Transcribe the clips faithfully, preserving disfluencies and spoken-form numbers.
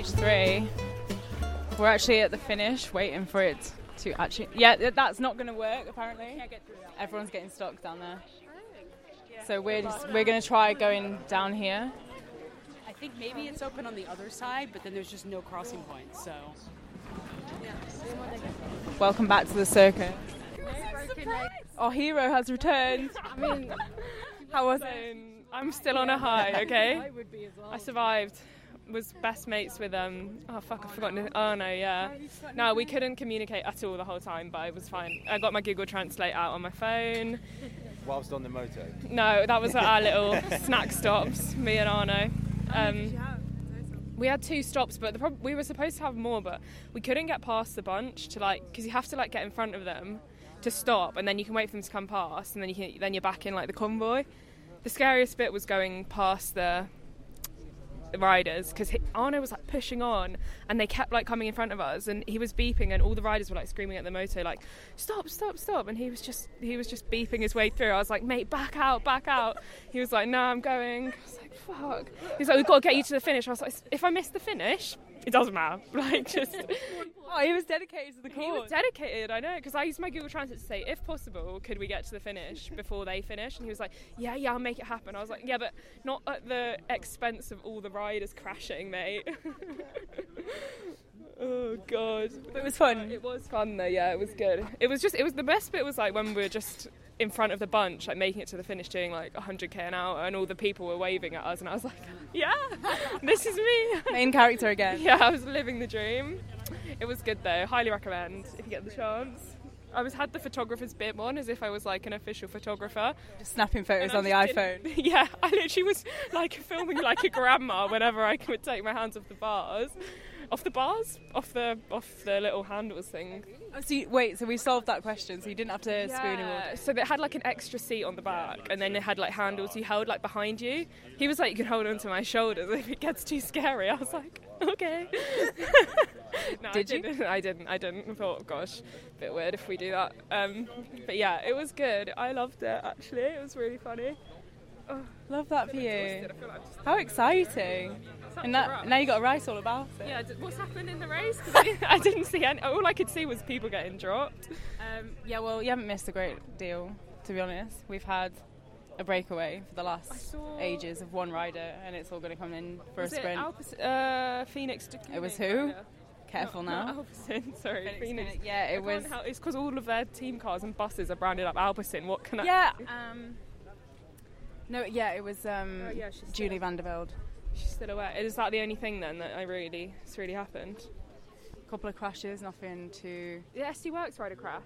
stage three. We're actually at the finish waiting for it to actually... Yeah, that's not going to work, apparently. Everyone's getting stuck down there. So we're just, we're going to try going down here. I think maybe it's open on the other side, but then there's just no crossing point, so... Welcome back to the circuit. Our hero has returned. I mean, how was it? I'm still on a high, okay? I survived. Was best mates with um oh fuck I've forgotten Arnaud, yeah. No, we couldn't communicate at all the whole time, but it was fine. I got my Google Translate out on my phone. Whilst on the moto? No, that was our little snack stops, me and Arnaud. Um, we had two stops, but the pro- we were supposed to have more, but we couldn't get past the bunch to like, because you have to like get in front of them to stop, and then you can wait for them to come past, and then you can then you're back in like the convoy. The scariest bit was going past the the riders, because Arnaud was like pushing on and they kept like coming in front of us, and he was beeping, and all the riders were like screaming at the moto like stop stop stop, and he was just he was just beeping his way through. I was like, mate, back out back out he was like, no, I'm going. I was like, fuck. He's like, we've got to get you to the finish. I was like, if I miss the finish, it doesn't matter, like, just oh, he was dedicated to the cause. He was dedicated, I know, because I used my Google Translate to say, if possible, could we get to the finish before they finish? And he was like, yeah, yeah, I'll make it happen. I was like, yeah, but not at the expense of all the riders crashing, mate. Oh, God. But it was fun. It was fun, though, yeah, it was good. It was just, it was the best bit was, like, when we were just in front of the bunch, like, making it to the finish, doing, like, one hundred k an hour, and all the people were waving at us, and I was like, yeah, this is me. Main character again. Yeah, I was living the dream. It was good, though. Highly recommend, if you get the chance. I was had the photographer's bib on, as if I was, like, an official photographer. Just snapping photos on the iPhone. Did, yeah, I literally was, like, filming like a grandma whenever I could take my hands off the bars. Off the bars? Off the off the little handles thing. Oh, so you, wait, so we solved that question, so you didn't have to yeah. spoon award. So it had like an extra seat on the back, and then it had like handles you held like behind you. He was like, you can hold onto my shoulders if it gets too scary. I was like, okay. No, Did I didn't, you? I didn't, I didn't. I thought, gosh, a bit weird if we do that. Um, but yeah, it was good. I loved it, actually. It was really funny. Oh, love that for you. Like How exciting. And that, now you got to write all about it. Yeah, what's happened in the race? Cause I, I didn't see any. All I could see was people getting dropped. Um, yeah, well, you haven't missed a great deal, to be honest. We've had a breakaway for the last ages of one rider, and it's all going to come in for was a sprint. It, Alpecin, uh, Fenix-Deceuninck. It was who? Yeah. Careful not, now. Not Alpecin, sorry. Fenix, Fenix. Fenix. Yeah, it I was. Help, it's because all of their team cars and buses are branded up Alpecin. What can I? Yeah. Um, no, yeah, it was um, oh, yeah, Julie Van de Velde. She's still aware. Is that the only thing then that I really, it's really happened? A couple of crashes, nothing to... The S D Worx rider crash.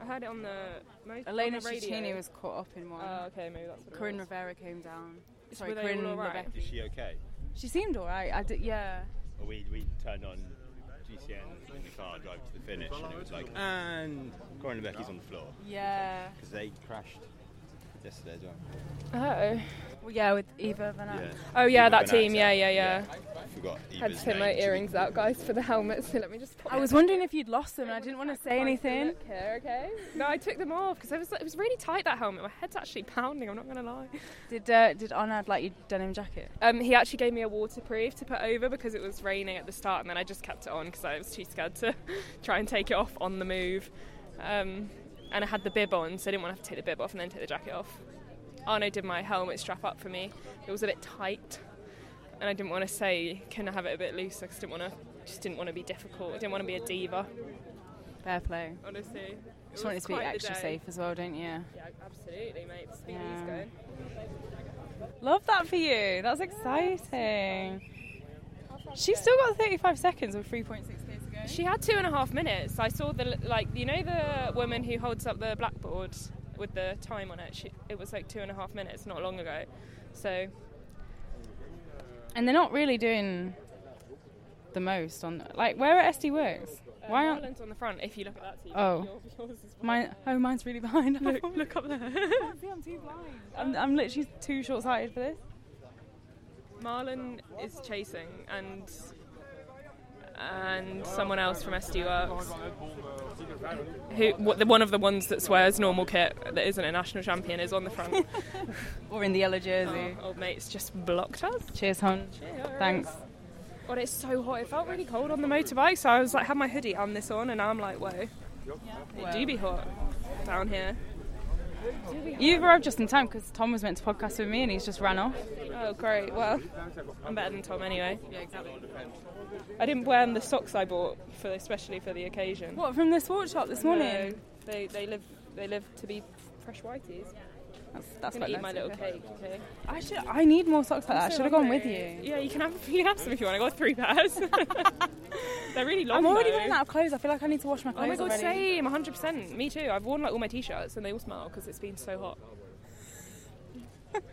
I heard it on the most Elena Cecchini was caught up in one. Oh, okay, maybe that's what Corinne it was. Rivera came down. Is Sorry, Corinne all right? Lebecky. Is she okay? She seemed all right, I did, yeah. Well, we, we turned on G C N in the car, drove to the finish, and it was like, and Corinne Lebecky's on the floor. Yeah. Because they crashed yesterday as well. Oh. Well, yeah, with Eva Van yeah. Oh, yeah, Eva that Van team. Out. Yeah, yeah, yeah. I forgot Eva's had to take my earrings out, guys, for the helmet. So let me just pop I them. Was wondering if you'd lost them, and I didn't want to say anything. Here, okay? No, I took them off because I was like, it was really tight, that helmet. My head's actually pounding. I'm not going to lie. Did uh, did Arnaud like your denim jacket? Um, he actually gave me a waterproof to put over because it was raining at the start, and then I just kept it on because I was too scared to try and take it off on the move. Um, and I had the bib on, so I didn't want to have to take the bib off and then take the jacket off. Arnaud did my helmet strap up for me. It was a bit tight, and I didn't want to say, can I have it a bit looser? Because I didn't want to, just didn't want to be difficult. I didn't want to be a diva. Fair play. Honestly. Just want it to be extra safe as well, don't you? Yeah, absolutely, mate. Speedy's yeah. going. Love that for you. That's exciting. She's still got thirty-five seconds with three point six days to go. She had two and a half minutes. I saw the, like, you know the woman who holds up the blackboard with the time on it, she, it was like two and a half minutes not long ago, so. And they're not really doing the most on, like, where are S D Worx? Uh, Why aren't Ireland's on the front? If you look at that, T V, oh, yours, yours is mine. Oh, mine's really behind. Look, look up there. I can't see, I'm too blind. I'm, I'm literally too short-sighted for this. Marlon is chasing, and and someone else from S D Worx, who what, one of the ones that wears normal kit that isn't a national champion is on the front or in the yellow jersey. Oh, old mate's just blocked us. Cheers, hon. Cheers. Thanks. God, it's so hot. It felt really cold on the motorbike, so I was like, had my hoodie and this on, and now I'm like, whoa, yeah. It do be hot down here. You've arrived just in time because Tom was meant to podcast with me and he's just ran off. Oh, great. Well, I'm better than Tom anyway. Yeah, exactly. I didn't wear the socks I bought for especially for the occasion. What, from the sports shop this morning? No, they, they live they live to be fresh whiteys. That's, that's what I eat my little cake, okay? I should. I need more socks like that. I should have gone with you. Yeah, you can have you can have some if you want. I got three pairs. They're really long. I'm already running out of clothes. I feel like I need to wash my clothes. Oh my god, already. Same, one hundred percent. Me too. I've worn like all my t-shirts and they all smell because it's been so hot. What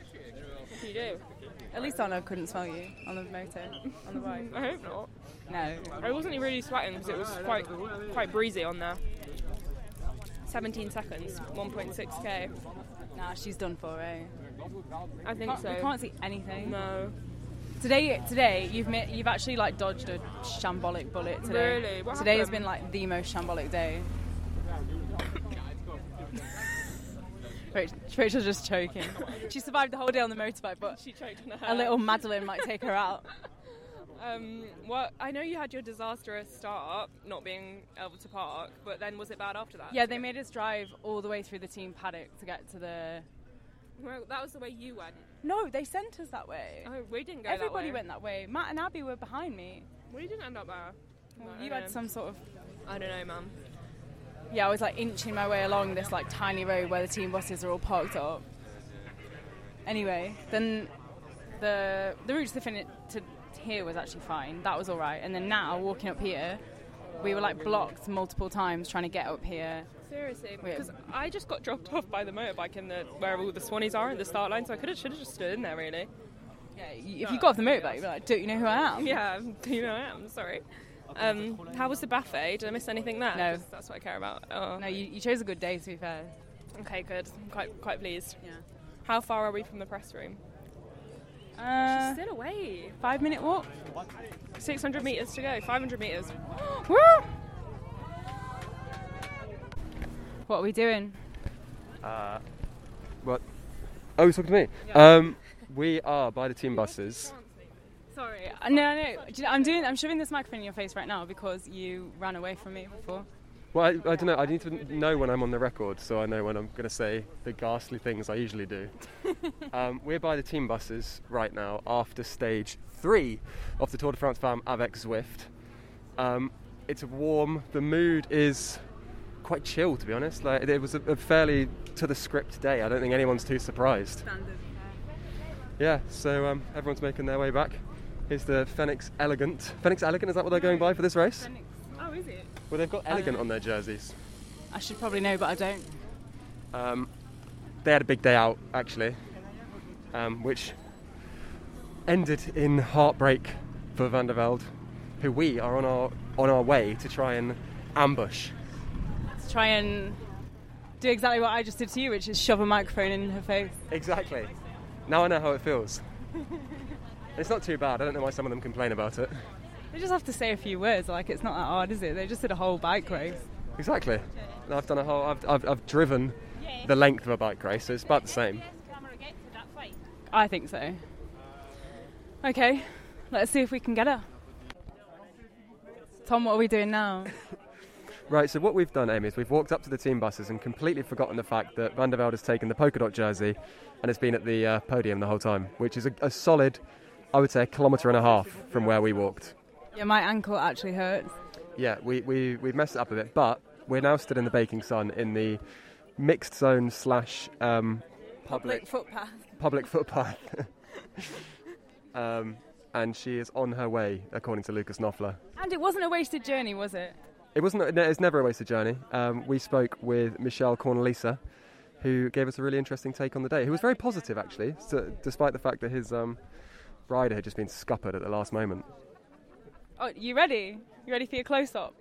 do you do? At least Arnaud couldn't smell you on the motor, on the bike. I hope not. No. I wasn't really sweating because it was quite quite breezy on there. seventeen seconds, one point six k. Nah, she's done for, eh? I think can't, so. We can't see anything. No. Today, today you've met, you've actually like dodged a shambolic bullet today. Really? What today happened? Has been like the most shambolic day. Rachel, Rachel's just choking. She survived the whole day on the motorbike, but she choked on her hair. A little Madeline might take her out. Um, well, I know you had your disastrous start, not being able to park, but then was it bad after that? Yeah, they made us drive all the way through the team paddock to get to the... Well, that was the way you went. No, they sent us that way. Oh, we didn't go Everybody that way. Everybody went that way. Matt and Abby were behind me. We didn't end up there. Well, you had know. some sort of... I don't know, ma'am. Yeah, I was, like, inching my way along this, like, tiny road where the team buses are all parked up. Anyway, then the the route to the finish... to here was actually fine, that was all right, and then now walking up here we were like blocked multiple times trying to get up here. Seriously, because I just got dropped off by the motorbike in the where all the Swannies are in the start line, so I could have should have just stood in there really. Yeah, you, if you got off the motorbike you'd be like, don't you know who I am? Yeah, do you know who I am? Sorry. Um, how was the buffet? Did I miss anything there? No, just, that's what I care about. Oh. No, you, you chose a good day to be fair. Okay, good. I'm quite, quite pleased. Yeah. How far are we from the press room? Uh, She's still away. Five minute walk. six hundred metres to go. five hundred metres. Woo! What are we doing? Uh, what? Oh, you're talking to me. Yeah. Um, we are by the team buses. Sorry. Uh, no, no. I'm doing. I'm shoving this microphone in your face right now because you ran away from me before. Well, I, I don't know. I need to know when I'm on the record, so I know when I'm going to say the ghastly things I usually do. um, we're by the team buses right now after stage three of the Tour de France Femmes avec Zwift. Um, it's warm. The mood is quite chill, to be honest. Like it was a, a fairly to the script day. I don't think anyone's too surprised. Standard. Yeah. So um, everyone's making their way back. Here's the Fenix Elegant. Fenix Elegant, is that what they're going by for this race? Fenix. Oh, is it? Well, they've got Elegant on their jerseys. I should probably know, but I don't. Um, they had a big day out, actually, um, which ended in heartbreak for Van der Velde, who we are on our on our way to try and ambush. Let's try and do exactly what I just did to you, which is shove a microphone in her face. Exactly. Now I know how it feels. It's not too bad. I don't know why some of them complain about it. They just have to say a few words. Like it's not that hard, is it? They just did a whole bike race. Exactly. I've done a whole. I've I've, I've driven the length of a bike race, so it's about the same. I think so. Okay, let's see if we can get her. Tom, what are we doing now? Right. So what we've done, Amy, is we've walked up to the team buses and completely forgotten the fact that Van der Velde has taken the polka dot jersey, and has been at the uh, podium the whole time, which is a, a solid, I would say, a kilometre and a half from where we walked. Yeah, my ankle actually hurts. Yeah, we, we, we've messed it up a bit, but we're now stood in the baking sun in the mixed zone slash um, public, public footpath. Public footpath. um, and she is on her way, according to Lucas Knopfler. And it wasn't a wasted journey, was it? It wasn't. It's never a wasted journey. Um, we spoke with Michelle Cornelisse, who gave us a really interesting take on the day. Who was very positive, actually, so, despite the fact that his um, rider had just been scuppered at the last moment. Oh, you ready? You ready for your close-up?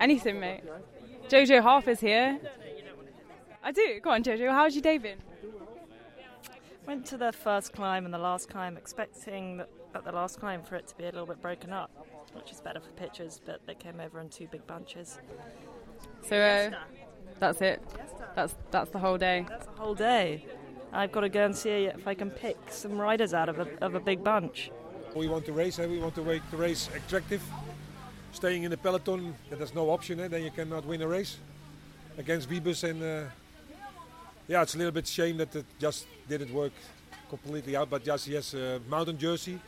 Anything, mate. Jojo Half is here. I do. Go on, Jojo. How's your day been? Went to the first climb and the last climb, expecting at the last climb for it to be a little bit broken up, which is better for pitchers, but they came over in two big bunches. So uh, that's it. That's that's the whole day. That's the whole day. I've got to go and see if I can pick some riders out of a, of a big bunch. We want to race, eh? we want to, wait to race attractive. Staying in the peloton, that is no option, eh? then you cannot win a race against Wiebes. And uh, yeah, it's a little bit shame that it just didn't work completely out. But just, yes, uh, mountain jersey,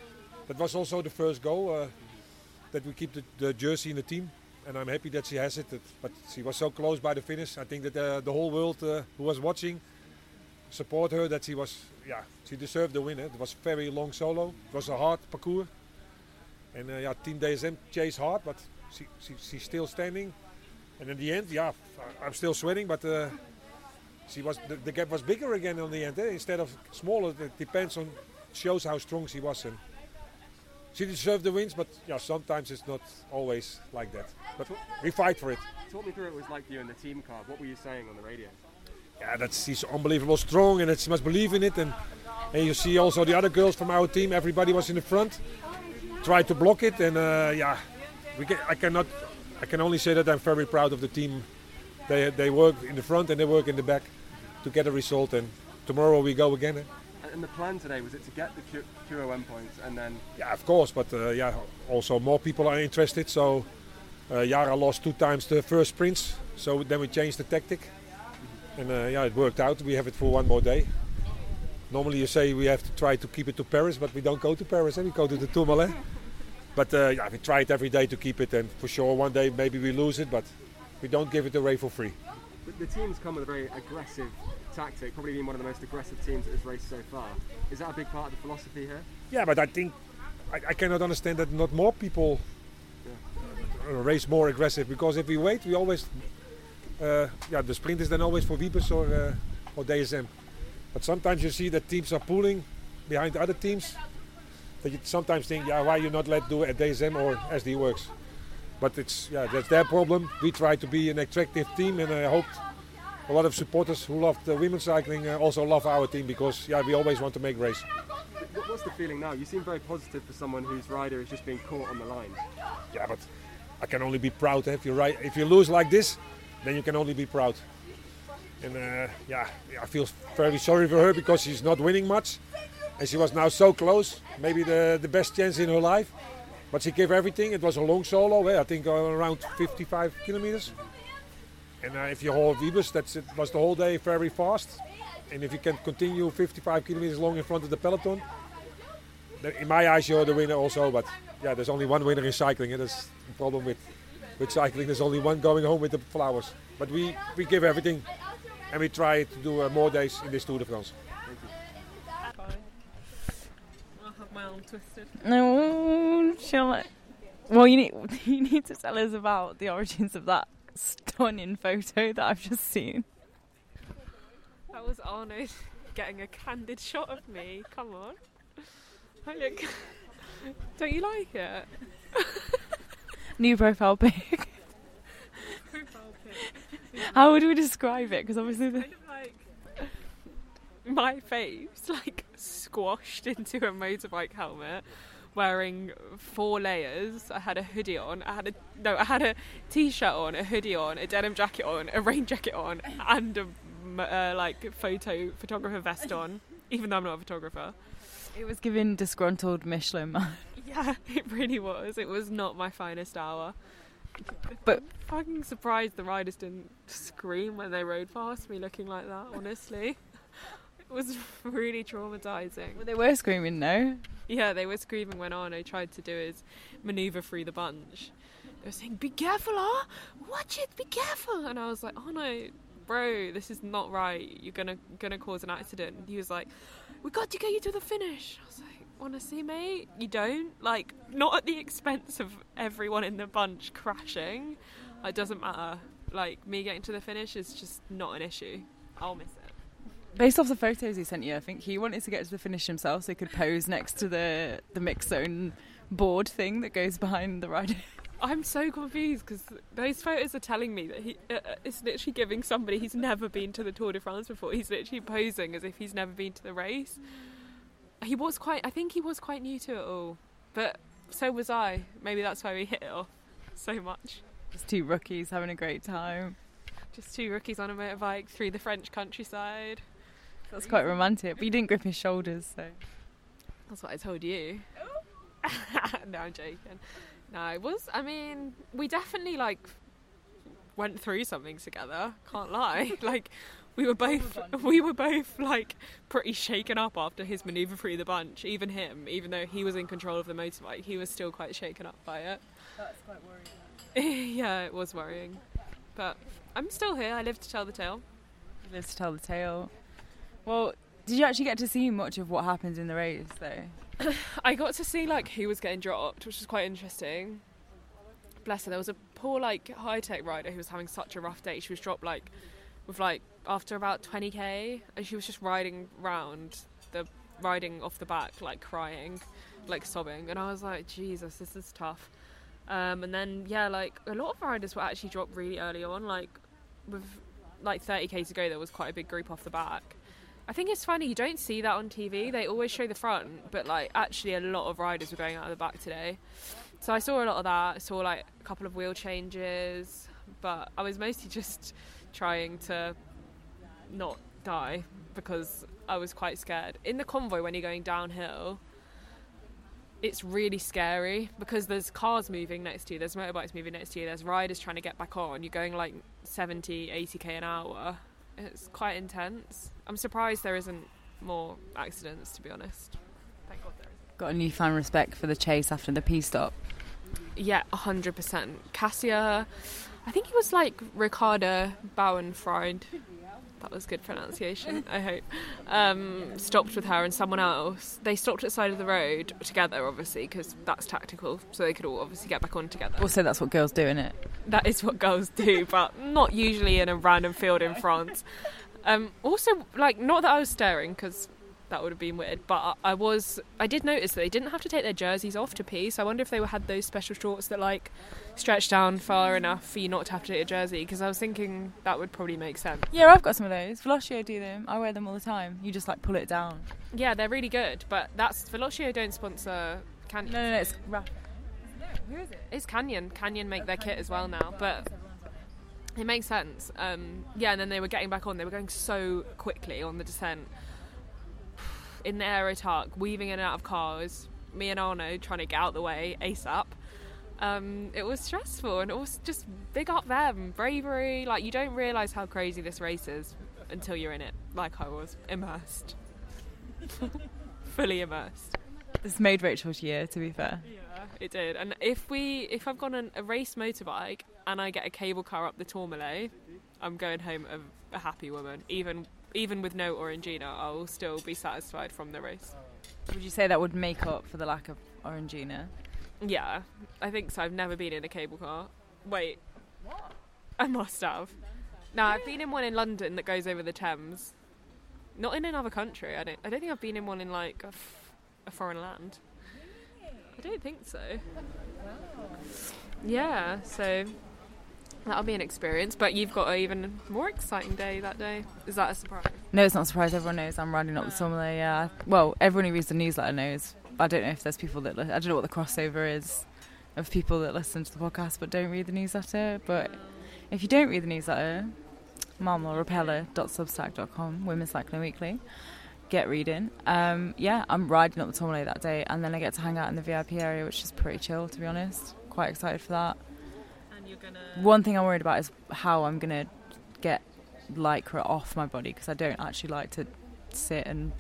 that was also the first goal, uh, that we keep the, the jersey in the team. And I'm happy that she has it, but she was so close by the finish. I think that uh, the whole world uh, who was watching support her, that she was, yeah, she deserved the win. Eh? It was a very long solo. It was a hard parcours. And uh, yeah, Team D S M chased hard, but she, she, she's still standing. And in the end, yeah, I'm still sweating, but uh, she was the, the gap was bigger again on the end. Eh? Instead of smaller, it depends on, shows how strong she was. And she deserved the wins, but yeah, sometimes it's not always like that. But we fight for it. Talk me through what it was like for you in the team car. What were you saying on the radio? Yeah, that she's unbelievable strong, and that she must believe in it. And, and you see also the other girls from our team. Everybody was in the front, tried to block it. And uh, yeah, we can, I cannot. I can only say that I'm very proud of the team. They they work in the front and they work in the back to get a result. And tomorrow we go again. Eh? And the plan today, was it to get the Q O M points and then... Yeah, of course, but uh, yeah, also more people are interested. So uh, Yara lost two times the first sprints, so then we changed the tactic. Mm-hmm. And uh, yeah, it worked out. We have it for one more day. Normally you say we have to try to keep it to Paris, but we don't go to Paris, eh? we go to the Tourmalet. But uh, yeah, we try it every day to keep it, and for sure one day maybe we lose it, but we don't give it away for free. The team's come with a very aggressive tactic, probably been one of the most aggressive teams at this race so far. Is that a big part of the philosophy here? Yeah, but I think I, I cannot understand that not more people yeah. race more aggressive, because if we wait, we always uh, yeah the sprint is then always for Wiebes or uh, or D S M. But sometimes you see that teams are pulling behind other teams, that you sometimes think, yeah, why you not let do at D S M or S D Worx? But it's yeah, that's their problem. We try to be an attractive team, and I hope a lot of supporters who love the women's cycling also love our team, because yeah, we always want to make race. What's the feeling now? You seem very positive for someone whose rider is just being caught on the line. Yeah, but I can only be proud. If you ride, if you lose like this, then you can only be proud. And uh, yeah, I feel very sorry for her, because she's not winning much, and she was now so close, maybe the the best chance in her life. But she gave everything. It was a long solo, eh? I think uh, around fifty-five kilometers. And uh, if you hold Wiebes, that's it was the whole day very fast. And if you can continue fifty-five kilometers long in front of the peloton, then in my eyes you're the winner also. But yeah, there's only one winner in cycling, and that's the problem with with cycling. There's only one going home with the flowers. But we we give everything, and we try to do uh, more days in this Tour de France. My arm twisted. No, Charlotte. Well, you need you need to tell us about the origins of that stunning photo that I've just seen. That was Arnaud getting a candid shot of me. Come on, I look. Don't you like it? New profile pic. Profile pic. How would we describe it? Because obviously, the... kind of like my face, like. Squashed into a motorbike helmet, wearing four layers. I had a hoodie on. I had a no. I had a t-shirt on, a hoodie on, a denim jacket on, a rain jacket on, and a uh, like photo photographer vest on. Even though I'm not a photographer, it was given disgruntled Michelin man. Yeah, it really was. It was not my finest hour. But I'm fucking surprised the riders didn't scream when they rode past me looking like that. Honestly. It was really traumatising. Well, they were screaming, no? Yeah, they were screaming when Arno tried to do his manoeuvre through the bunch. They were saying, be careful, ah! Watch it, be careful! And I was like, Arno, bro, this is not right. You're gonna gonna cause an accident. And he was like, we got to get you to the finish. I was like, honestly, mate, you don't? Like, not at the expense of everyone in the bunch crashing. It doesn't matter. Like, me getting to the finish is just not an issue. I'll miss it. Based off the photos he sent you, I think he wanted to get to the finish himself so he could pose next to the, the mix zone board thing that goes behind the rider. I'm so confused because those photos are telling me that he uh, is literally giving somebody who's never been to the Tour de France before. He's literally posing as if he's never been to the race. He was quite, I think he was quite new to it all, but so was I. Maybe that's why we hit it off so much. Just two rookies having a great time. Just two rookies on a motorbike through the French countryside. That's quite romantic, but you didn't grip his shoulders, so... That's what I told you. No, I'm joking. No, it was, I mean, we definitely, like, went through something together, can't lie. Like, we were both, we were both, like, pretty shaken up after his manoeuvre through the bunch. Even him, even though he was in control of the motorbike, he was still quite shaken up by it. That's quite worrying. Yeah, it was worrying. But I'm still here. I live to tell the tale. You live to tell the tale. Well, did you actually get to see much of what happened in the race, though? I got to see, like, who was getting dropped, which was quite interesting. Bless her. There was a poor, like, high-tech rider who was having such a rough day. She was dropped, like, with, like, after about twenty k, and she was just riding round, the riding off the back, like, crying, like, sobbing. And I was like, Jesus, this is tough. Um, and then, yeah, like, a lot of riders were actually dropped really early on. Like, with, like, thirty k to go, there was quite a big group off the back. I think it's funny, you don't see that on T V. They always show the front, but, like, actually a lot of riders were going out of the back today. So I saw a lot of that. I saw, like, a couple of wheel changes, but I was mostly just trying to not die because I was quite scared. In the convoy, when you're going downhill, it's really scary because there's cars moving next to you, there's motorbikes moving next to you, there's riders trying to get back on, you're going like seventy, eighty k an hour. It's quite intense. I'm surprised there isn't more accidents, to be honest. Thank God there isn't. Got a newfound respect for the chase after the P-stop? Yeah, one hundred percent. Cassia, I think it was like Ricarda Bauernfeind. That was good pronunciation, I hope. Um, stopped with her and someone else. They stopped at the side of the road together, obviously, because that's tactical, so they could all obviously get back on together. Also, that's what girls do, innit? That is what girls do, but not usually in a random field in France. Um, also, like, not that I was staring, because that would have been weird, but I was. I did notice that they didn't have to take their jerseys off to pee, so I wonder if they had those special shorts that, like, stretch down far enough for you not to have to take your jersey, because I was thinking that would probably make sense. Yeah, I've got some of those. Velocio do them. I wear them all the time. You just, like, pull it down. Yeah, they're really good, but that's. Velocio don't sponsor Canyon. No, no, no, it's. No, who is it? It's Canyon. Canyon make oh, their Canyon kit as well now, but. It makes sense. Um, yeah, and then they were getting back on. They were going so quickly on the descent. In the aero tarc, weaving in and out of cars, me and Arnaud trying to get out the way ASAP. Um, it was stressful, and it was just big up them, bravery. Like, you don't realise how crazy this race is until you're in it, like I was, immersed. Fully immersed. This made Rachel's year, to be fair. Yeah, it did. And if we, if I've gone on a race motorbike and I get a cable car up the Tourmalet, I'm going home a, a happy woman, even Even with no Orangina, I will still be satisfied from the race. Would you say that would make up for the lack of Orangina? Yeah, I think so. I've never been in a cable car. Wait. What? I must have. No, I've been in one in London that goes over the Thames. Not in another country. I don't I don't think I've been in one in, like, a, f- a foreign land. I don't think so. Wow. Yeah, so that'll be an experience, but you've got an even more exciting day that day. Is that a surprise? No, it's not a surprise. Everyone knows I'm riding up the Tourmalet, yeah. Well, everyone who reads the newsletter knows. I don't know if there's people that... Li- I don't know what the crossover is of people that listen to the podcast but don't read the newsletter. But if you don't read the newsletter, marmalrepeller dot substack dot com, Women's Cycling Weekly, get reading. Um, yeah, I'm riding up the Tourmalet that day, and then I get to hang out in the V I P area, which is pretty chill, to be honest. Quite excited for that. Gonna... One thing I'm worried about is how I'm going to get Lycra off my body, because I don't actually like to sit and,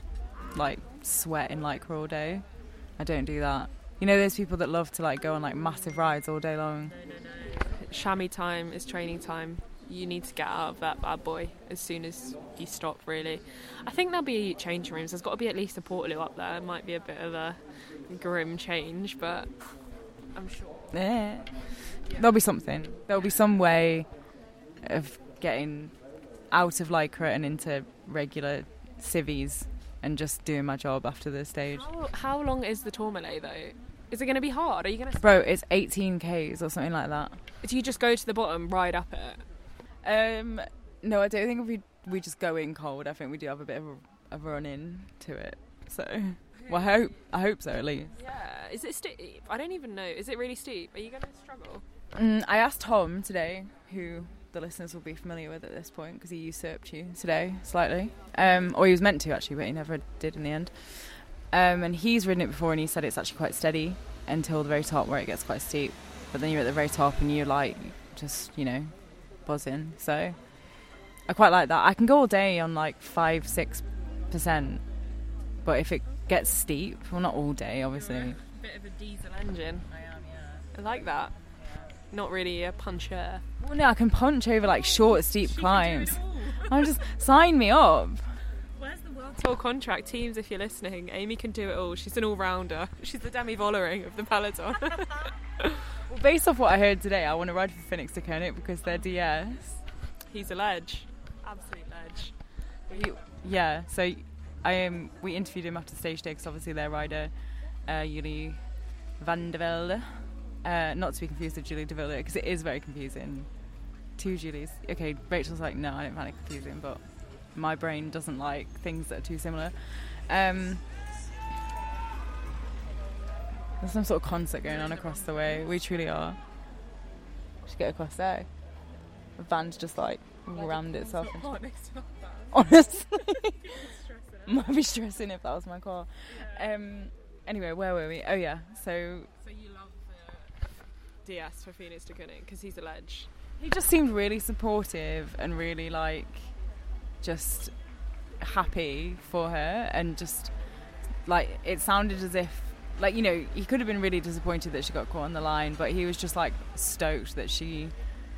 like, sweat in Lycra all day. I don't do that. You know those people that love to, like, go on, like, massive rides all day long? No, no, no. Chamois time is training time. You need to get out of that bad boy as soon as you stop, really. I think there'll be changing rooms. There's got to be at least a portaloo up there. It might be a bit of a grim change, but I'm sure. Yeah. Yeah. There'll be something. There'll be some way of getting out of Lycra and into regular civvies and just doing my job after the stage. How, how long is the Tourmalet, though? Is it going to be hard? Are you going to... Bro, it's eighteen k's or something like that. Do you just go to the bottom, ride up it? Um, no, I don't think we we just go in cold. I think we do have a bit of a, a run-in to it, so... Well, I hope, I hope so, at least. Yeah. Is it steep? I don't even know. Is it really steep? Are you going to struggle? Mm, I asked Tom today, who the listeners will be familiar with at this point, because he usurped you today, slightly. Um, or he was meant to, actually, but he never did in the end. Um, and he's ridden it before, and he said it's actually quite steady. until the very top where it gets quite steep. But then you're at the very top and you're like just, you know, buzzing. So I quite like that. I can go all day on like five, six percent, but if it gets steep, well, not all day, obviously. You're a bit of a diesel engine. I am, yeah. I like that. Not really a puncher. Well, no, I can punch over like short, steep she climbs. I'm just sign me up. Where's the World Tour contract, teams? If you're listening, Amy can do it all. She's an all-rounder. She's the Demi Vollering of the peloton. Well, based off what I heard today, I want to ride for Fenix-Deceuninck because they're D S. He's a ledge, absolute ledge. Well, you, yeah. So I um, we interviewed him after stage day because obviously their rider, uh, Julie Van de Velde. Uh, not to be confused with Julie de Villers, because it is very confusing. Two Julies. Okay, Rachel's like, no, I don't find it confusing, but my brain doesn't like things that are too similar. Um, there's some sort of concert going on across the way. We truly are. We should get across there. The van's just like, like rammed itself. It's not into... it's not bad. Honestly. Might be stressing if that was my car. Yeah. Um, anyway, where were we? Oh yeah, so... So you love D S for Fenix-Deceuninck because he's a ledge. He just seemed really supportive and really like just happy for her, and just like it sounded as if like, you know, he could have been really disappointed that she got caught on the line, but he was just like stoked that she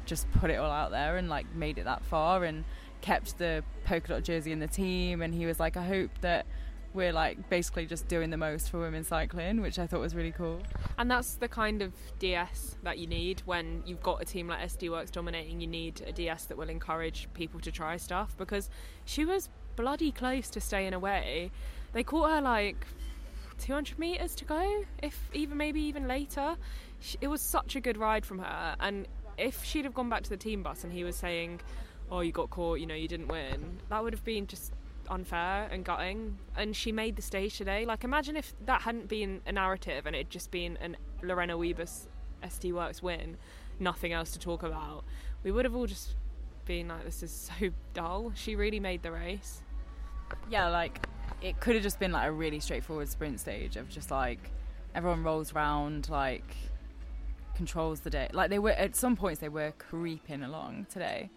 just put it all out there and like made it that far and kept the polka dot jersey in the team. And he was like, I hope that we're like basically just doing the most for women's cycling, which I thought was really cool. And that's the kind of D S that you need when you've got a team like S D Worx dominating. You need a D S that will encourage people to try stuff, because she was bloody close to staying away. They caught her like two hundred metres to go, if even maybe even later. It was such a good ride from her, and if she'd have gone back to the team bus and he was saying, oh, you got caught, you know, you didn't win, that would have been just unfair and gutting. And she made the stage today. Like, imagine if that hadn't been a narrative and it'd just been an Lorena Wiebes S D Worx win, nothing else to talk about. We would have all just been like, this is so dull. She really made the race. Yeah, like it could have just been like a really straightforward sprint stage of just like everyone rolls round, like controls the day. Like they were at some points they were creeping along today.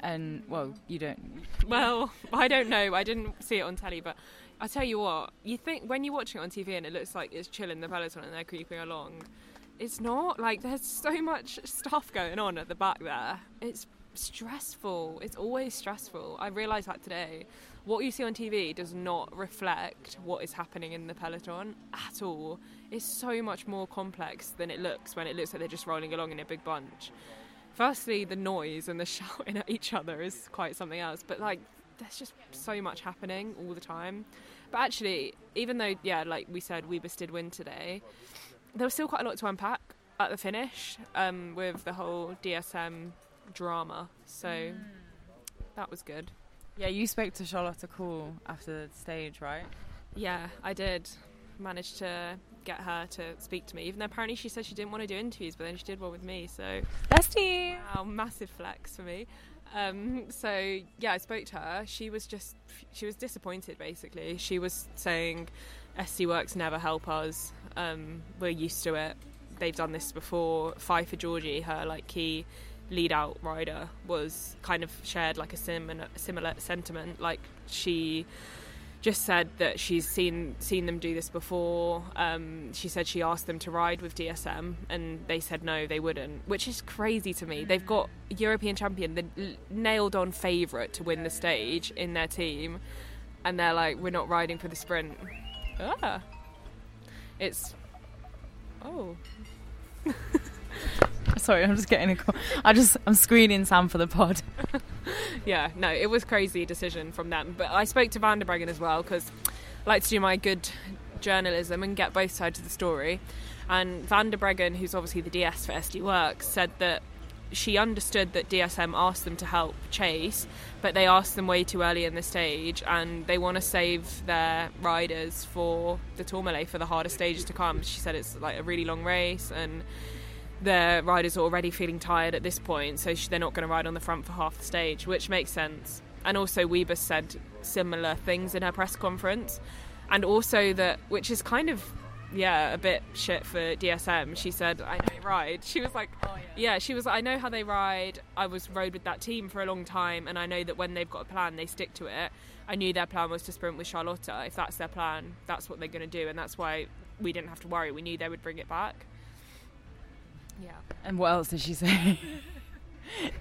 And well, you don't. Well, I don't know. I didn't see it on telly, but I tell you what, you think when you're watching it on T V and it looks like it's chilling the peloton and they're creeping along, it's not. Like there's so much stuff going on at the back there. It's stressful. It's always stressful. I realised that today. What you see on T V does not reflect what is happening in the peloton at all. It's so much more complex than it looks when it looks like they're just rolling along in a big bunch. Firstly, the noise and the shouting at each other is quite something else. But, like, there's just so much happening all the time. But actually, even though, yeah, like we said, Wiebes did win today, there was still quite a lot to unpack at the finish um, with the whole D S M drama. So mm. that was good. Yeah, you spoke to Charlotte Kool after the stage, right? Yeah, I did. Managed to get her to speak to me, even though apparently she said she didn't want to do interviews, but then she did one with me, so bestie. Wow, massive flex for me. Um so yeah, I spoke to her. She was just she was disappointed, basically. She was saying S D Worx never help us, um we're used to it, they've done this before. Five for Georgie, her like key lead out rider, was kind of shared like a sim and a similar sentiment. Like she just said that she's seen seen them do this before. Um, she said she asked them to ride with D S M and they said no, they wouldn't, which is crazy to me. They've got European champion, the nailed on favourite to win the stage in their team, and they're like, we're not riding for the sprint. Ah. It's... Oh. Sorry, I'm just getting a call. I just, I'm screening Sam for the pod. Yeah, no, it was crazy decision from them. But I spoke to Van der Breggen as well, because I like to do my good journalism and get both sides of the story. And Van der Breggen, who's obviously the D S for S D Worx, said that she understood that D S M asked them to help chase, but they asked them way too early in the stage, and they want to save their riders for the Tourmalet, for the harder stages to come. She said it's like a really long race and the riders are already feeling tired at this point, so they're not going to ride on the front for half the stage, which makes sense. And also Wiebes said similar things in her press conference, and also that, which is kind of yeah, a bit shit for D S M. She said, I know ride. She was like, oh, yeah. yeah, she was like, I know how they ride. I was rode with that team for a long time, and I know that when they've got a plan, they stick to it. I knew their plan was to sprint with Charlotta. If that's their plan, that's what they're going to do, and that's why we didn't have to worry. We knew they would bring it back. Yeah. And what else did she say?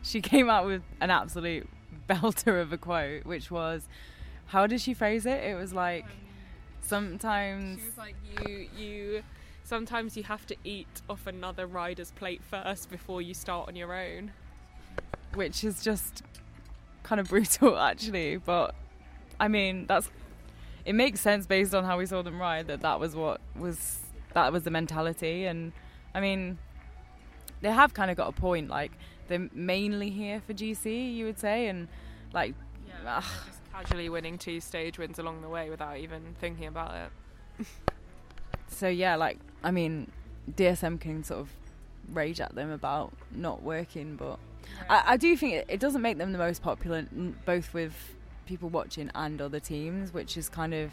She came out with an absolute belter of a quote, which was, how did she phrase it? It was like, sometimes she was like, you you sometimes you have to eat off another rider's plate first before you start on your own, which is just kind of brutal actually. But I mean, that's, it makes sense based on how we saw them ride, that that was what was that was the mentality. And I mean, they have kind of got a point. Like, they're mainly here for G C, you would say, and like, yeah, just casually winning two stage wins along the way without even thinking about it. So yeah, like, I mean, D S M can sort of rage at them about not working, but yeah. I, I do think it, it doesn't make them the most popular, both with people watching and other teams, which is kind of,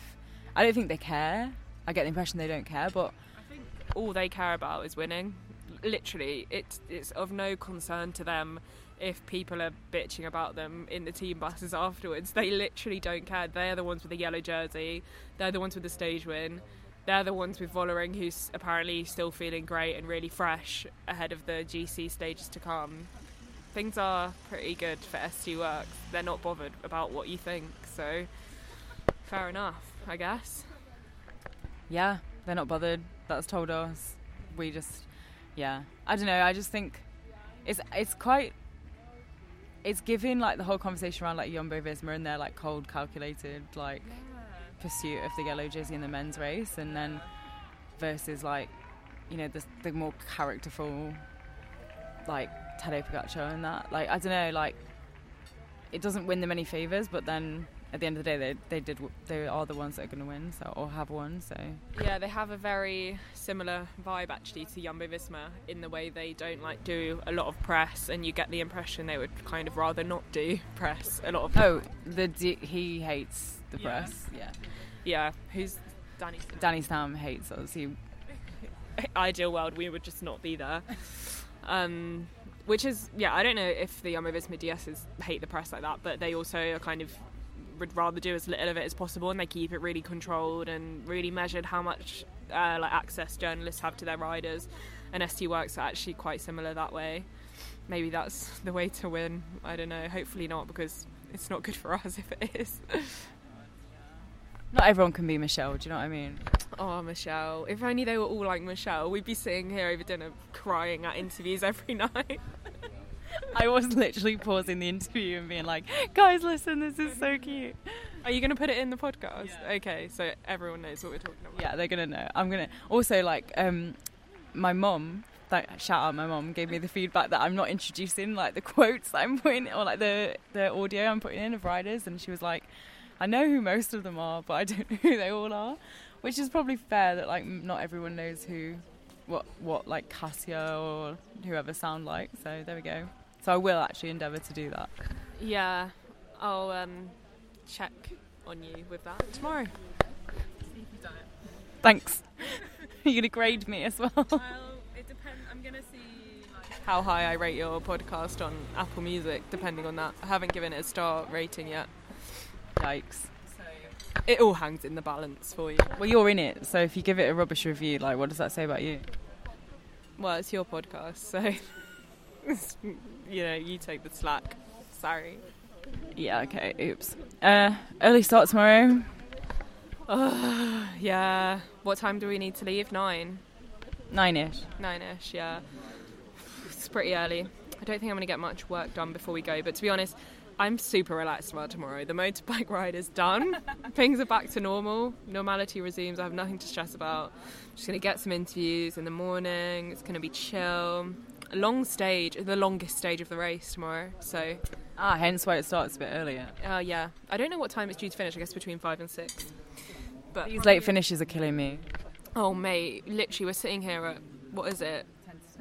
I don't think they care. I get the impression they don't care, but I think all they care about is winning. Literally, it's it's of no concern to them if people are bitching about them in the team buses afterwards. They literally don't care. They're the ones with the yellow jersey. They're the ones with the stage win. They're the ones with Vollering, who's apparently still feeling great and really fresh ahead of the G C stages to come. Things are pretty good for S D Worx. They're not bothered about what you think, so fair enough, I guess. Yeah, they're not bothered. That's told us. We just... yeah, I don't know, I just think it's it's quite, it's giving like the whole conversation around like Jumbo-Visma and their like cold calculated like yeah. pursuit of the yellow jersey in the men's race, and then versus like, you know, the, the more characterful like Tadej Pogačar and that, like, I don't know, like, it doesn't win them any favours, but then at the end of the day, they they did they are the ones that are going to win, so, or have won. So yeah, they have a very similar vibe actually to Jumbo-Visma in the way they don't like do a lot of press, and you get the impression they would kind of rather not do press a lot of. Oh, the d- he hates the yeah. press. Yeah, yeah. Who's Danny? Stam. Danny Stam hates us. He... Ideal world, we would just not be there. Um, which is yeah, I don't know if the Jumbo-Visma D S's hate the press like that, but they also are kind of. Would rather do as little of it as possible, and they keep it really controlled and really measured how much uh, like access journalists have to their riders, and S D Worx are actually quite similar that way. Maybe that's the way to win, I don't know. Hopefully not, because it's not good for us if it is. Not everyone can be Michelle, do you know what I mean? Oh, Michelle, if only they were all like Michelle, we'd be sitting here over dinner crying at interviews every night. I was literally pausing the interview and being like, guys, listen, this is so cute. Are you going to put it in the podcast? Yeah. Okay, so everyone knows what we're talking about. Yeah, they're going to know. I'm going to... Also, like, um, my mum, like, shout out my mum, gave me the feedback that I'm not introducing, like, the quotes that I'm putting in, or, like, the, the audio I'm putting in of riders. And she was like, I know who most of them are, but I don't know who they all are. Which is probably fair that, like, not everyone knows who... What, what like, Cassia or whoever sound like. So there we go. So I will actually endeavour to do that. Yeah, I'll um, check on you with that tomorrow. See if you've done it. Thanks. You're going to grade me as well? Well, it depends. I'm going to see like, how high I rate your podcast on Apple Music, depending on that. I haven't given it a star rating yet. Yikes. So it all hangs in the balance for you. Well, you're in it, so if you give it a rubbish review, like, what does that say about you? Well, it's your podcast, so... you know, you take the slack. Sorry. Yeah, okay, oops. Uh, early start tomorrow. Oh, yeah. What time do we need to leave? Nine? Nine-ish. Nine-ish, yeah. It's pretty early. I don't think I'm going to get much work done before we go, but to be honest, I'm super relaxed about tomorrow. The motorbike ride is done. Things are back to normal. Normality resumes. I have nothing to stress about. I'm just going to get some interviews in the morning. It's going to be chill. Long stage, the longest stage of the race tomorrow, so ah hence why it starts a bit earlier. Oh uh, yeah, I don't know what time it's due to finish. I guess between five and six, but these late finishes are killing me. Oh mate, literally we're sitting here at, what is it,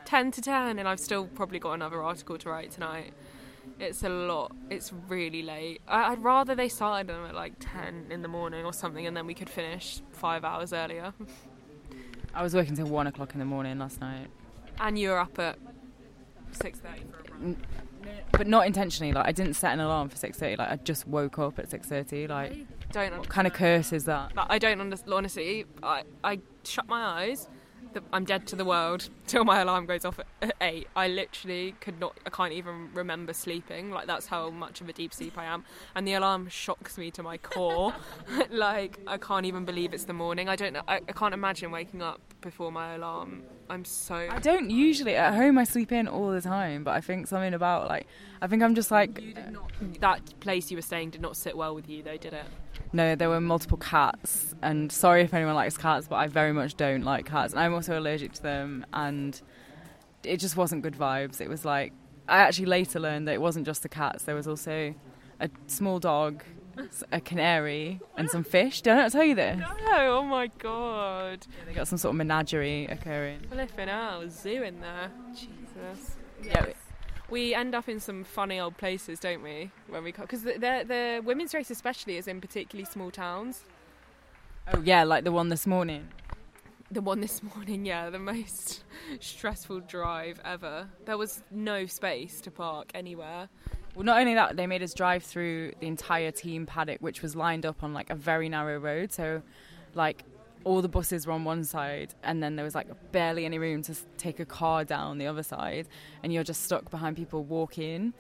ten to ten, and I've still probably got another article to write tonight. It's a lot. It's really late. I- I'd rather they started them at like ten in the morning or something, and then we could finish five hours earlier. I was working till one o'clock in the morning last night. And you were up at six thirty for a run. But not intentionally. Like I didn't set an alarm for six thirty. Like I just woke up at six thirty. Like I don't. What understand. Kind of curse is that? Like, I don't understand. Honestly, I I shut my eyes. The, I'm dead to the world till my alarm goes off at eight. I literally could not. I can't even remember sleeping. Like that's how much of a deep sleep I am. And the alarm shocks me to my core. Like I can't even believe it's the morning. I don't know. I, I can't imagine waking up before my alarm. I'm so. I don't usually at home. I sleep in all the time, but I think something about like. I think I'm just like. You did not, that place you were staying did not sit well with you, though, did it? No, there were multiple cats, and sorry if anyone likes cats, but I very much don't like cats, and I'm also allergic to them, and it just wasn't good vibes. It was like, I actually later learned that it wasn't just the cats, there was also a small dog, a canary, and some fish. Did I not tell you this? No, oh my god. Yeah, they got some sort of menagerie occurring. Flipping out, zoo in there. Jesus. Yes. Yeah, we end up in some funny old places, don't we? When we because the, the the women's race especially is in particularly small towns. Oh yeah, like the one this morning. The one this morning, yeah, the most stressful drive ever. There was no space to park anywhere. Well, not only that, they made us drive through the entire team paddock, which was lined up on like a very narrow road. So, like. All the buses were on one side and then there was like barely any room to take a car down the other side and you're just stuck behind people walking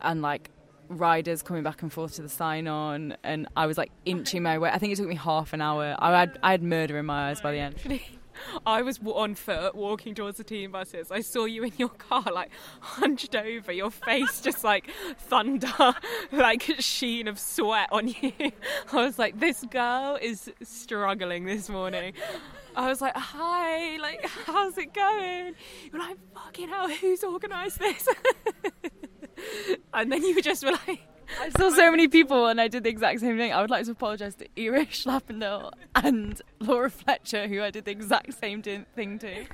and like riders coming back and forth to the sign on and I was like inching my way. I think it took me half an hour. I had, I had murder in my eyes by the end. I was on foot walking towards the team buses. I saw you in your car, like, hunched over, your face just, like, thunder, like a sheen of sweat on you. I was like, this girl is struggling this morning. I was like, hi, like, how's it going? You were like, fucking hell, who's organised this? And then you just were like... I saw so many people and I did the exact same thing. I would like to apologise to Ira Schlappendal and Laura Fletcher, who I did the exact same thing to.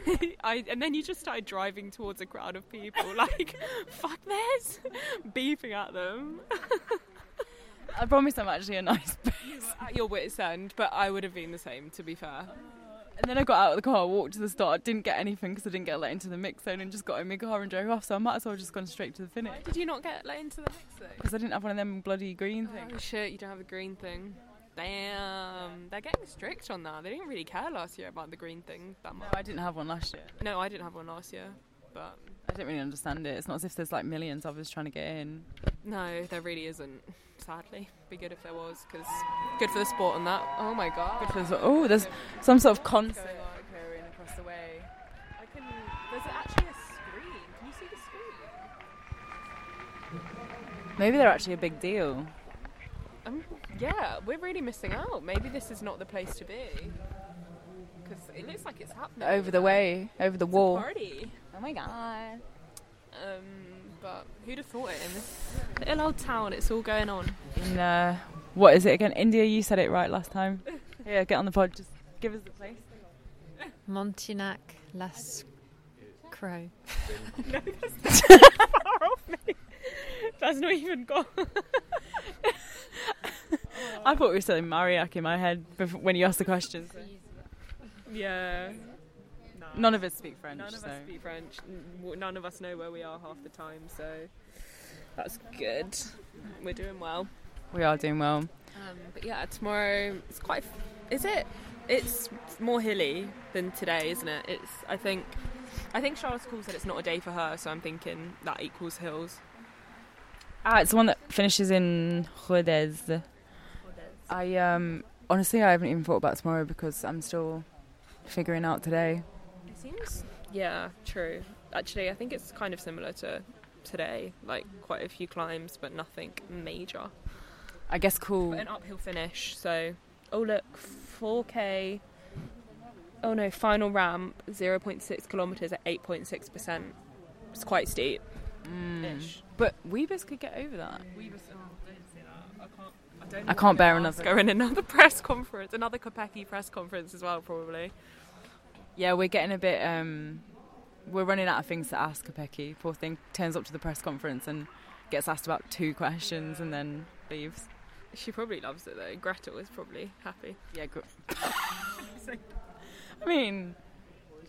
I, and then you just started driving towards a crowd of people, like, fuck this, beefing at them. I promise I'm actually a nice person. You were at your wit's end, but I would have been the same, to be fair. And then I got out of the car, walked to the start, didn't get anything because I didn't get let into the mix zone and just got in my car and drove off, so I might as well have just gone straight to the finish. Why did you not get let into the mix zone? Because I didn't have one of them bloody green things. Oh shit, you don't have a green thing. Damn. They're getting strict on that. They didn't really care last year about the green thing that much. No, I didn't have one last year. No, I didn't have one last year, but... I don't really understand it. It's not as if there's like millions of us trying to get in. No, there really isn't, sadly. Be good if there was, because good for the sport and that. Oh my god. Good for the sport. Oh, there's some sort of concert going on occurring across the way. I can. There's actually a screen. Can you see the screen? Maybe they're actually a big deal. Um, yeah, we're really missing out. Maybe this is not the place to be. Because it looks like it's happening. Over the way, over the wall. It's a party. Oh my god. Um, but who'd have thought it in this little old town? It's all going on. In uh, what is it again? India, you said it right last time. Yeah, get on the pod. Just give us the place. Montignac, Las Crow. No, that's far off me. That's not even gone. I thought we were saying Mariac in my head before, when you asked the questions. Yeah. None of us speak French. None of so. us speak French. None of us know where we are half the time, so that's good. We're doing well. We are doing well. Um, but yeah, tomorrow it's quite. Is it? It's more hilly than today, isn't it? It's. I think. I think Charlotte Kool said it's not a day for her, so I'm thinking that equals hills. Ah, it's the one that finishes in Rodez. Rodez. I um honestly I haven't even thought about tomorrow because I'm still figuring out today. Seems yeah true actually I think it's kind of similar to today, like quite a few climbs but nothing major, I guess. Cool, but an uphill finish, so oh look, four k, oh no, final ramp zero point six kilometers at eight point six percent. It's quite steep. mm. Ish. But Wiebes could get over that. Wiebes, oh, don't say that. I can't I, don't I can't bear another go in another press conference another Kopecky press conference as well, probably. Yeah, we're getting a bit, um, we're running out of things to ask Kopecky. Poor thing turns up to the press conference and gets asked about two questions and then leaves. She probably loves it though. Gretel is probably happy. Yeah, gr- I mean,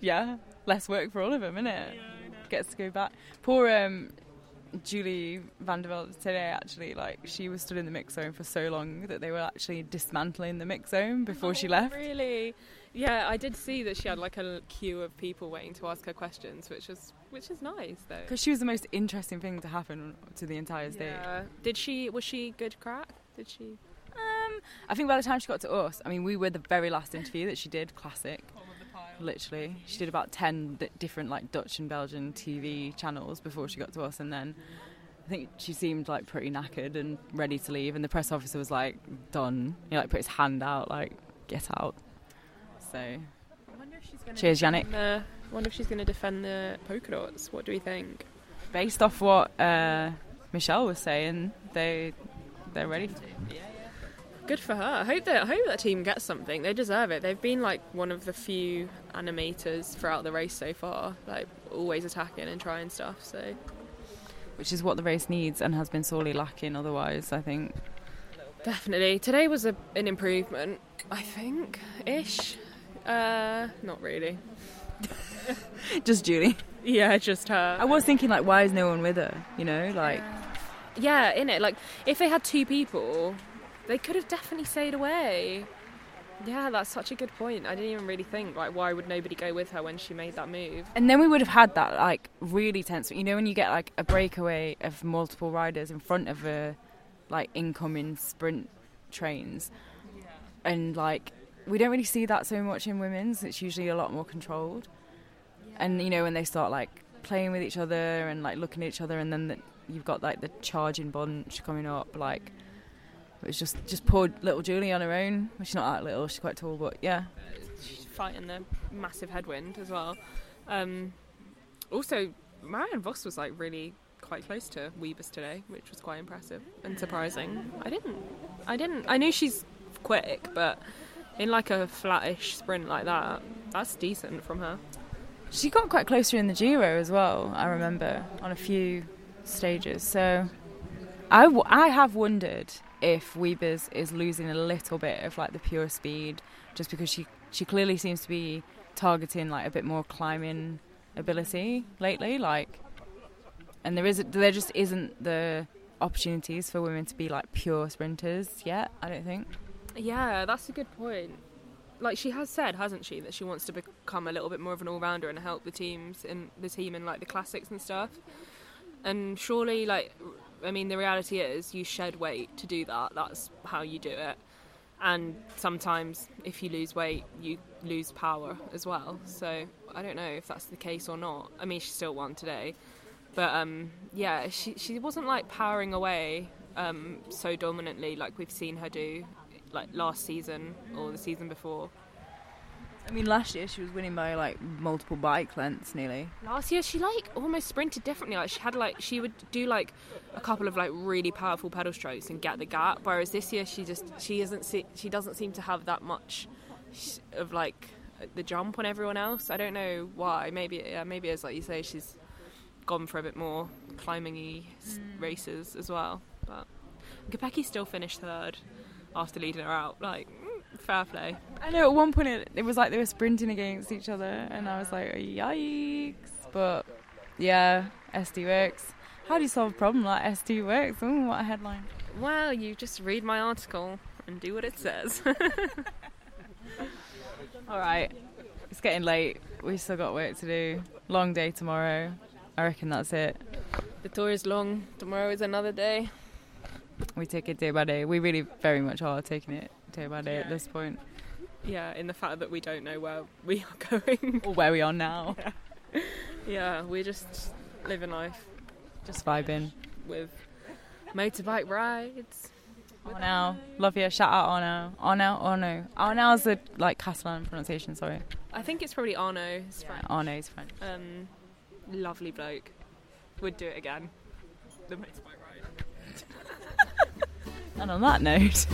yeah, less work for all of them, innit? Yeah, I know. Gets to go back. Poor um, Julie Van de Velde today, actually, like, she was stood in the mix zone for so long that they were actually dismantling the mix zone before oh, she left. Really? Yeah, I did see that she had like a queue of people waiting to ask her questions, which was which is nice though. Because she was the most interesting thing to happen to the entire stage. Yeah. Did she? Was she good crack? Did she? Um, I think by the time she got to us, I mean, we were the very last interview that she did. Classic. Literally, she did about ten different like Dutch and Belgian T V channels before she got to us, and then I think she seemed like pretty knackered and ready to leave. And the press officer was like, "Done." He like put his hand out, like, "Get out." So, I wonder if she's gonna cheers, Yannick. The, I wonder if she's going to defend the polka dots. What do we think? Based off what uh, Michelle was saying, they they're ready. Yeah. Good for her. I hope that I hope that team gets something. They deserve it. They've been like one of the few animators throughout the race so far, like always attacking and trying stuff. So, which is what the race needs and has been sorely lacking. Otherwise, I think definitely today was a, an improvement. I think ish. Uh, not really. Just Julie. Yeah, just her. I was thinking like, why is no one with her? You know, like yeah, in it. Like if they had two people. They could have definitely stayed away. Yeah, that's such a good point. I didn't even really think, like, why would nobody go with her when she made that move? And then we would have had that, like, really tense... You know when you get, like, a breakaway of multiple riders in front of a, like, incoming sprint trains? Yeah. And, like, we don't really see that so much in women's. It's usually a lot more controlled. Yeah. And, you know, when they start, like, playing with each other and, like, looking at each other, and then the, you've got, like, the charging bunch coming up, like... It was just, just poor little Julie on her own. Well, she's not that little, she's quite tall, but yeah. She's fighting the massive headwind as well. Um, also, Marianne Vos was like really quite close to Wiebes today, which was quite impressive and surprising. I didn't, I didn't, I knew she's quick, but in like a flattish sprint like that, that's decent from her. She got quite closer in the Giro as well, I remember, on a few stages. So I, w- I have wondered... if Wiebes is losing a little bit of like the pure speed, just because she she clearly seems to be targeting like a bit more climbing ability lately, like, and there is there just isn't the opportunities for women to be like pure sprinters yet, I don't think. Yeah, that's a good point. Like she has said, hasn't she, that she wants to become a little bit more of an all-rounder and help the teams and the team in like the classics and stuff. And surely, like, I mean, the reality is you shed weight to do that. That's how you do it. And sometimes if you lose weight, you lose power as well. So I don't know if that's the case or not. I mean, she still won today. But, um, yeah, she she wasn't, like, powering away um, so dominantly like we've seen her do, like, last season or the season before. I mean, last year she was winning by, like, multiple bike lengths, nearly. Last year she, like, almost sprinted differently. Like, she had, like, she would do, like, a couple of, like, really powerful pedal strokes and get the gap, whereas this year she just, she isn't, se- she doesn't seem to have that much of, like, the jump on everyone else. I don't know why. Maybe, yeah, maybe it's like you say, she's gone for a bit more climbing-y mm. races as well. But Kopecky still finished third after leading her out, like... Fair play. I know at one point it, it was like they were sprinting against each other, and I was like, yikes. But yeah, S D Worx. How do you solve a problem like S D Worx? Ooh, what a headline. Well, you just read my article and do what it says. All right, it's getting late. We've still got work to do. Long day tomorrow. I reckon that's it. The tour is long. Tomorrow is another day. We take it day by day. We really very much are taking it day by day yeah. at this point. Yeah, in the fact that we don't know where we are going. Or where we are now. Yeah, yeah, we're just living life. Just vibing. With motorbike rides. Arnaud. Love you. Shout out Arnaud. Arnaud, Arnaud. Arnaud's the like, Catalan pronunciation, sorry. I think it's probably Arnaud. It's yeah. French. Arnaud's French. Um, lovely bloke. Would do it again. The motorbike ride. And on that note...